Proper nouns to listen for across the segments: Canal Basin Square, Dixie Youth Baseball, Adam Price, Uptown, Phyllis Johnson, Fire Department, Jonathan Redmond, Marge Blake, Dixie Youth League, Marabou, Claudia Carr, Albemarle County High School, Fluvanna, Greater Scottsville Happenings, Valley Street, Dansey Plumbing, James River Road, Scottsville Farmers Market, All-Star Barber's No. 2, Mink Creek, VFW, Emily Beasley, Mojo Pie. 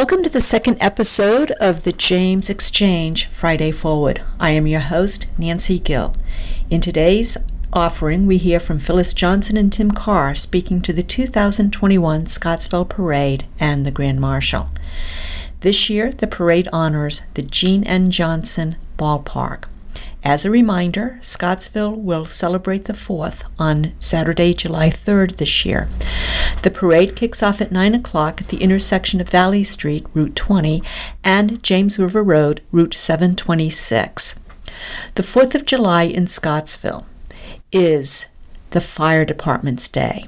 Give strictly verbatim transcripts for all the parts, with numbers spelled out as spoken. Welcome to the second episode of The James Exchange, Friday Forward. I am your host, Nancy Gill. In today's offering, we hear from Phyllis Johnson and Tim Carr speaking to the two thousand twenty-one Scottsville Parade and the Grand Marshal. This year, the parade honors the Gene N. Johnson Ballpark. As a reminder, Scottsville will celebrate the fourth on Saturday, July third this year. The parade kicks off at nine o'clock at the intersection of Valley Street, Route twenty, and James River Road, Route seven twenty-six. The fourth of July in Scottsville is the Fire Department's Day.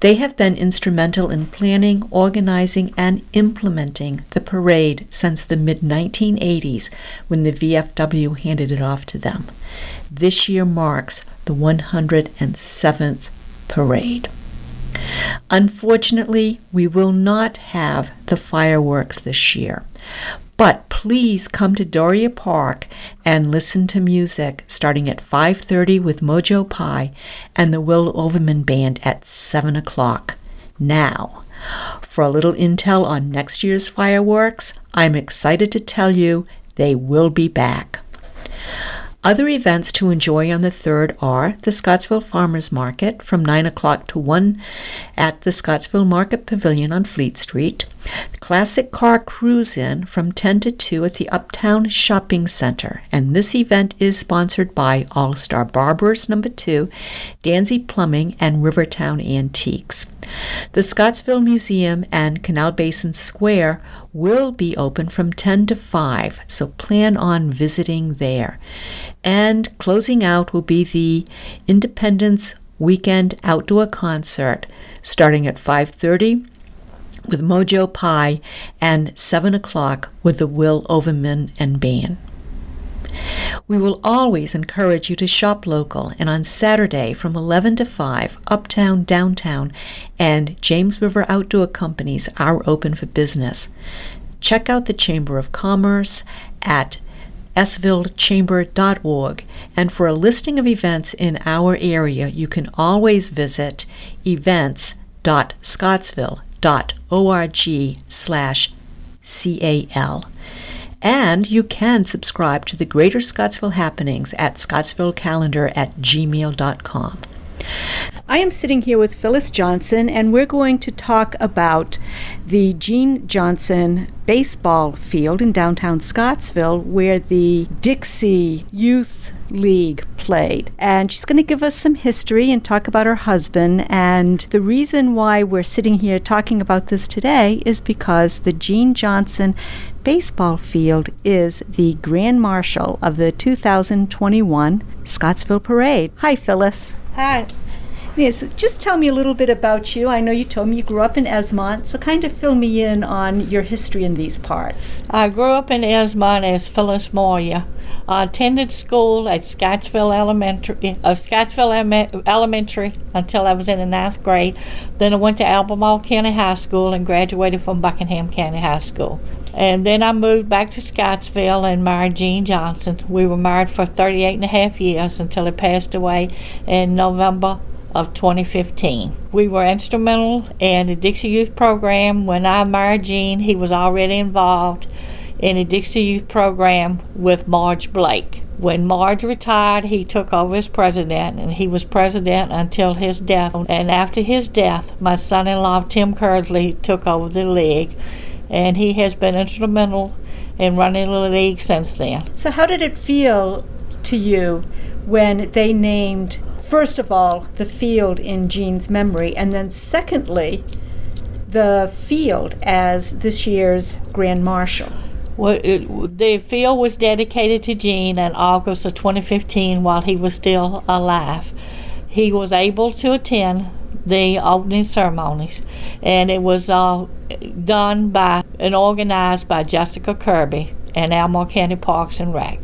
They have been instrumental in planning, organizing, and implementing the parade since the mid nineteen eighties when the V F W handed it off to them. This year marks the one hundred seventh parade. Unfortunately, we will not have the fireworks this year, but please come to Dorrier Park and listen to music starting at five thirty with Mojo Pie and the Will Overman Band at seven o'clock. Now, for a little intel on next year's fireworks, I'm excited to tell you they will be back. Other events to enjoy on the third are the Scottsville Farmers Market from nine o'clock to one at the Scottsville Market Pavilion on Fleet Street, the Classic Car Cruise-In from ten to two at the Uptown Shopping Center, and this event is sponsored by All-Star Barber's number two, Dansey Plumbing, and Rivertown Antiques. The Scottsville Museum and Canal Basin Square will be open from ten to five, so plan on visiting there. And closing out will be the Independence Weekend Outdoor Concert, starting at five thirty with Mojo Pie and seven o'clock with the Will Overman and Band. We will always encourage you to shop local, and on Saturday from eleven to five, Uptown, Downtown, and James River Outdoor Companies are open for business. Check out the Chamber of Commerce at s ville chamber dot org, and for a listing of events in our area, you can always visit events dot scottsville dot org slash cal. And you can subscribe to the Greater Scottsville Happenings at scottsville calendar at gmail dot com. I am sitting here with Phyllis Johnson, and we're going to talk about the Gene Johnson baseball field in downtown Scottsville where the Dixie Youth League played. And she's going to give us some history and talk about her husband. And the reason why we're sitting here talking about this today is because the Gene Johnson baseball field is the Grand Marshal of the two thousand twenty-one Scottsville Parade. Hi, Phyllis. Hi. Yes, just tell me a little bit about you. I know you told me you grew up in Esmond, so kind of fill me in on your history in these parts. I grew up in Esmond as Phyllis Moyer. I attended school at Scottsville Elementary, uh, Scottsville Ele- Elementary until I was in the ninth grade. Then I went to Albemarle County High School and graduated from Buckingham County High School. And then I moved back to Scottsville and married Gene Johnson. We were married for thirty-eight and a half years until he passed away in November of twenty fifteen. We were instrumental in the Dixie Youth Program. When I married Gene, he was already involved in the Dixie Youth Program with Marge Blake. When Marge retired, he took over as president, and he was president until his death. And after his death, my son-in-law, Tim Curdley, took over the league, and he has been instrumental in running the league since then. So how did it feel to you when they named, first of all, the field in Gene's memory, and then secondly, the field as this year's Grand Marshal? Well, it, the field was dedicated to Gene in August of twenty fifteen while he was still alive. He was able to attend the opening ceremonies, and it was uh, done by and organized by Jessica Kirby and Albemarle County Parks and Rec.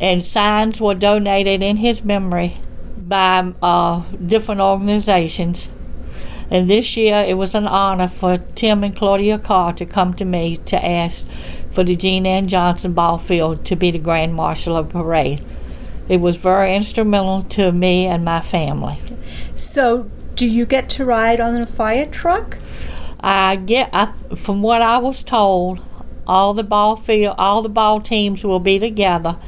And signs were donated in his memory by uh, different organizations. And this year it was an honor for Tim and Claudia Carr to come to me to ask for the Gene N. Johnson ball field to be the Grand Marshal of the parade. It was very instrumental to me and my family. So do you get to ride on a fire truck? I get I, from what I was told, all the ball field, all the ball teams will be together,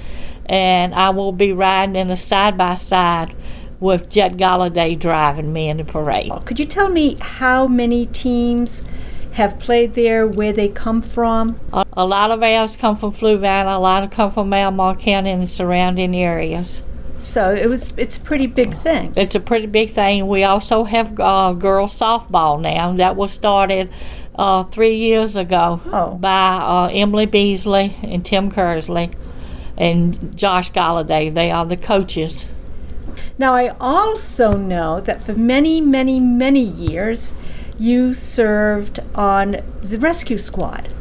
and I will be riding in a side by side with Jet Galladay driving me in the parade. Could you tell me how many teams have played there, where they come from? A, a lot of ours come from Fluvanna, a lot of come from Albemarle County and the surrounding areas. So it was, it's a pretty big thing. It's a pretty big thing. We also have uh, girls softball now. That was started uh, three years ago oh. by uh, Emily Beasley and Tim Kersley and Josh Galladay. They are the coaches. Now, I also know that for many, many, many years, you served on the rescue squad.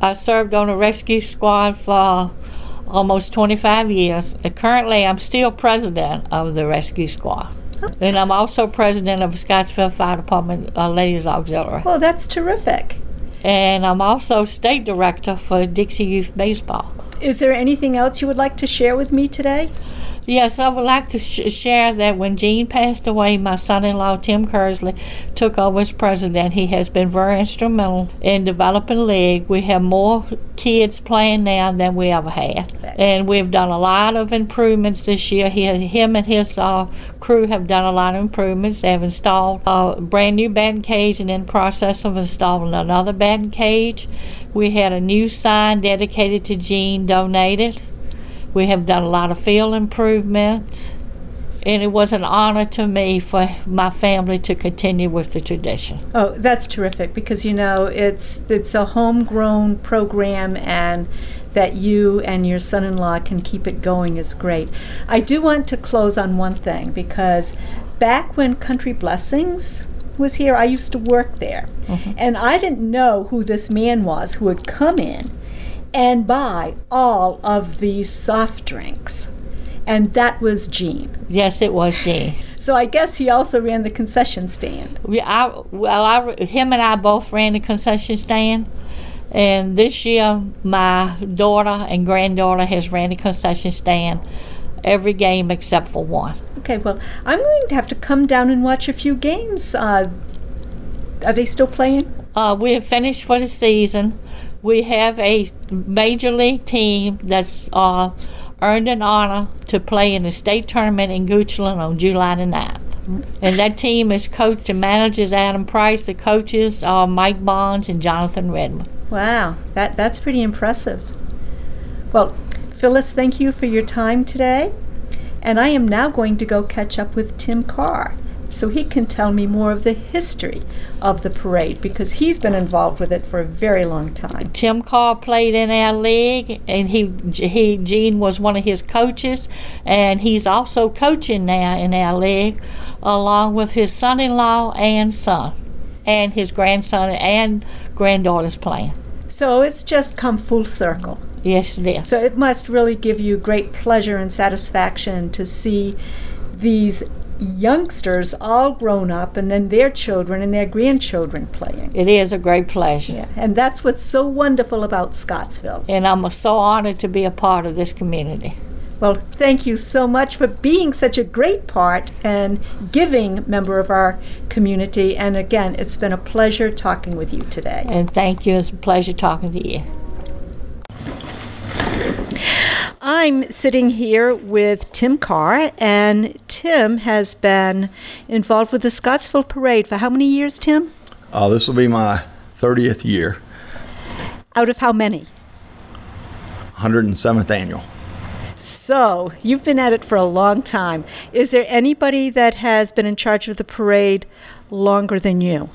I served on a rescue squad for almost twenty-five years. Currently, I'm still president of the rescue squad. Oh. And I'm also president of the Scottsville Fire Department uh, Ladies Auxiliary. Well, that's terrific. And I'm also state director for Dixie Youth Baseball. Is there anything else you would like to share with me today? Yes, I would like to sh- share that when Gene passed away, my son-in-law, Tim Kersley, took over as president. He has been very instrumental in developing the league. We have more kids playing now than we ever had. And we've done a lot of improvements this year. He, him and his uh, crew have done a lot of improvements. They have installed a brand-new batting cage and in the process of installing another batting cage. We had a new sign dedicated to Gene donated. We have done a lot of field improvements, and it was an honor to me for my family to continue with the tradition. Oh, that's terrific, because, you know, it's it's a homegrown program, and that you and your son-in-law can keep it going is great. I do want to close on one thing, because back when Country Blessings was here, I used to work there, mm-hmm. and I didn't know who this man was who would come in and buy all of these soft drinks. And that was Gene. Yes, it was Gene. So I guess he also ran the concession stand. We, I, well, I, him and I both ran the concession stand. And this year, my daughter and granddaughter has ran the concession stand every game except for one. Okay, well, I'm going to have to come down and watch a few games. Uh, are they still playing? Uh, we have finished for the season. We have a major league team that's uh, earned an honor to play in the state tournament in Goochland on July the ninth. And that team is coached and manages Adam Price. The coaches are Mike Bonds and Jonathan Redmond. Wow, that that's pretty impressive. Well, Phyllis, thank you for your time today. And I am now going to go catch up with Tim Carr, so he can tell me more of the history of the parade, because he's been involved with it for a very long time. Tim Carr played in our league, and he, he Gene was one of his coaches, and he's also coaching now in our league, along with his son-in-law and son, and his grandson and granddaughter's playing. So it's just come full circle. Yes, it is. So it must really give you great pleasure and satisfaction to see these youngsters all grown up, and then their children and their grandchildren playing. It is a great pleasure. Yeah. And that's what's so wonderful about Scottsville. And I'm so honored to be a part of this community. Well, thank you so much for being such a great part and giving member of our community. And again, it's been a pleasure talking with you today. And thank you. It's a pleasure talking to you. I'm sitting here with Tim Carr, and Tim has been involved with the Scottsville Parade for how many years, Tim? Uh, this will be my thirtieth year. Out of how many? one hundred seventh annual. So you've been at it for a long time. Is there anybody that has been in charge of the parade longer than you?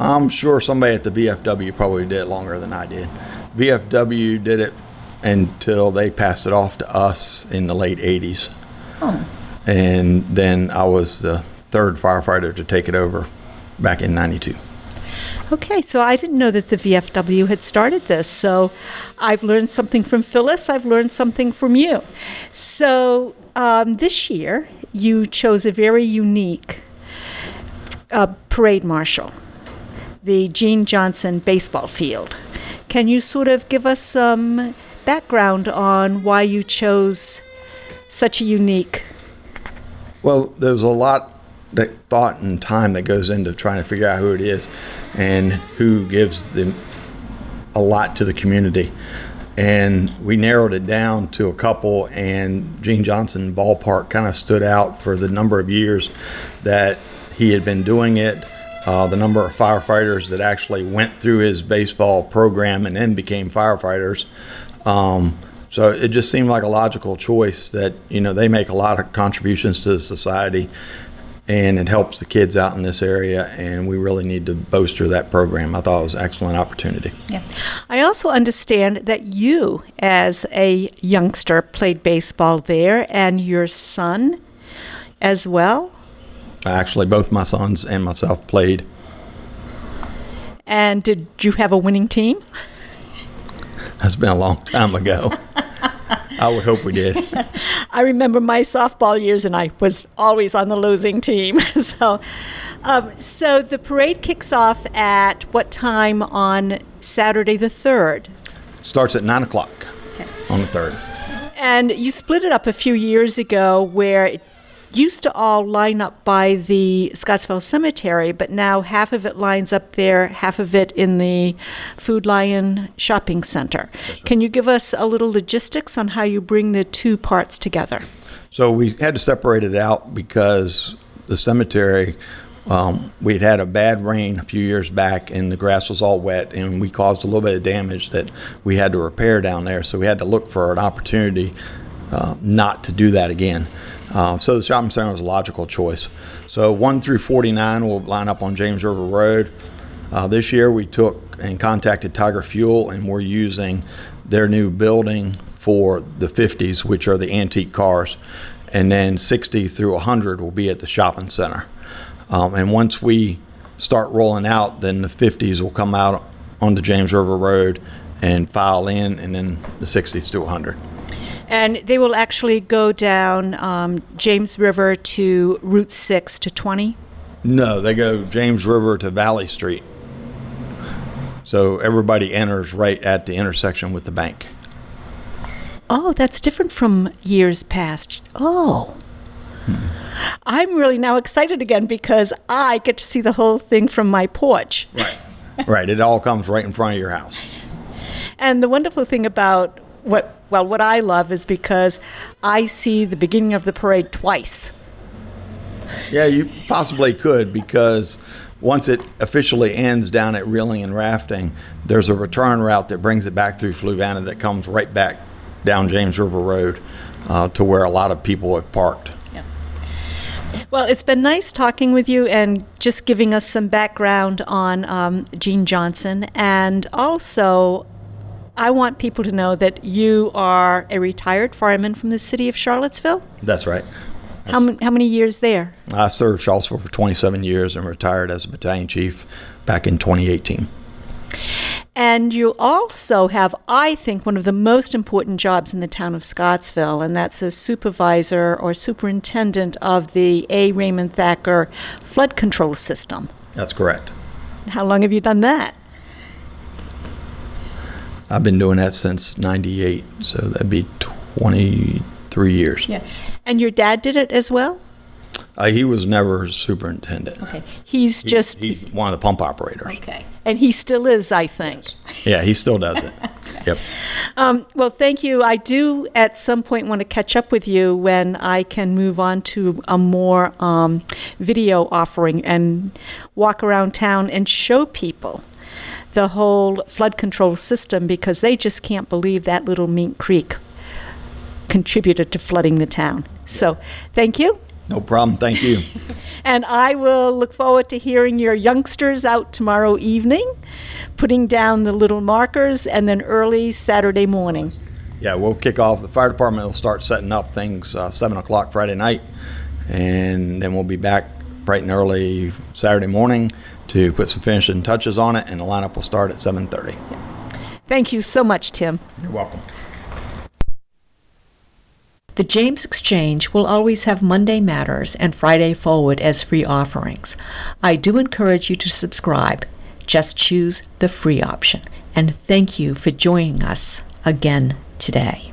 I'm sure somebody at the V F W probably did it longer than I did. V F W did it until they passed it off to us in the late eighties. Oh. And then I was the third firefighter to take it over back in ninety-two. Okay, so I didn't know that the V F W had started this, so I've learned something from Phyllis, I've learned something from you. So um, this year you chose a very unique uh, parade marshal, the Gene Johnson baseball field. Can you sort of give us some background on why you chose such a unique? Well, there's a lot that thought and time that goes into trying to figure out who it is and who gives them a lot to the community. And we narrowed it down to a couple, and Gene Johnson Ballpark kind of stood out for the number of years that he had been doing it, uh, the number of firefighters that actually went through his baseball program and then became firefighters. Um, so it just seemed like a logical choice that, you know, they make a lot of contributions to the society, and it helps the kids out in this area, and we really need to bolster that program. I thought it was an excellent opportunity. Yeah. I also understand that you, as a youngster, played baseball there, and your son as well? Actually, both my sons and myself played. And did you have a winning team? That's been a long time ago. I would hope we did. I remember my softball years, and I was always on the losing team. So um, so the parade kicks off at what time on Saturday the third? Starts at nine o'clock okay. on the third. And you split it up a few years ago where it used to all line up by the Scottsville Cemetery, but now half of it lines up there, half of it in the Food Lion Shopping Center. Right. Can you give us a little logistics on how you bring the two parts together? So we had to separate it out because the cemetery, um, we'd had a bad rain a few years back, and the grass was all wet, and we caused a little bit of damage that we had to repair down there. So we had to look for an opportunity uh, not to do that again. Uh, so the shopping center was a logical choice. So one through forty-nine will line up on James River Road. Uh, this year we took and contacted Tiger Fuel, and we're using their new building for the fifties, which are the antique cars. And then sixty through one hundred will be at the shopping center. Um, and once we start rolling out, then the fifties will come out onto James River Road and file in, and then the sixties through one hundred. And they will actually go down um, James River to Route six to twenty? No, they go James River to Valley Street. So everybody enters right at the intersection with the bank. Oh, that's different from years past. Oh. Hmm. I'm really now excited again because I get to see the whole thing from my porch. Right. Right. It all comes right in front of your house. And the wonderful thing about what Well, what I love is because I see the beginning of the parade twice. Yeah, you possibly could, because once it officially ends down at Reeling and Rafting, there's a return route that brings it back through Fluvanna that comes right back down James River Road uh, to where a lot of people have parked. Yeah. Well, it's been nice talking with you and just giving us some background on um, Gene Johnson, and also I want people to know that you are a retired fireman from the city of Charlottesville? That's right. That's how, m- how many years there? I served Charlottesville for twenty-seven years and retired as a battalion chief back in twenty eighteen. And you also have, I think, one of the most important jobs in the town of Scottsville, and that's the supervisor or superintendent of the A. Raymond Thacker flood control system. That's correct. How long have you done that? I've been doing that since ninety-eight, so that'd be twenty-three years. Yeah. And your dad did it as well? Uh, he was never superintendent. Okay. He's he, just... He's one of the pump operators. Okay. And he still is, I think. Yes. Yeah, he still does it. Okay. Yep. Um, well, thank you. I do at some point want to catch up with you when I can move on to a more um, video offering and walk around town and show people the whole flood control system, because they just can't believe that little Mink Creek contributed to flooding the town. So thank you. No problem. Thank you. And I will look forward to hearing your youngsters out tomorrow evening, putting down the little markers, and then early Saturday morning. Yeah, we'll kick off. The fire department will start setting up things uh, seven o'clock Friday night, and then we'll be back bright and early Saturday morning to put some finishing touches on it, and the lineup will start at seven thirty. Thank you so much, Tim. You're welcome. The James Exchange will always have Monday Matters and Friday Forward as free offerings. I do encourage you to subscribe. Just choose the free option. And thank you for joining us again today.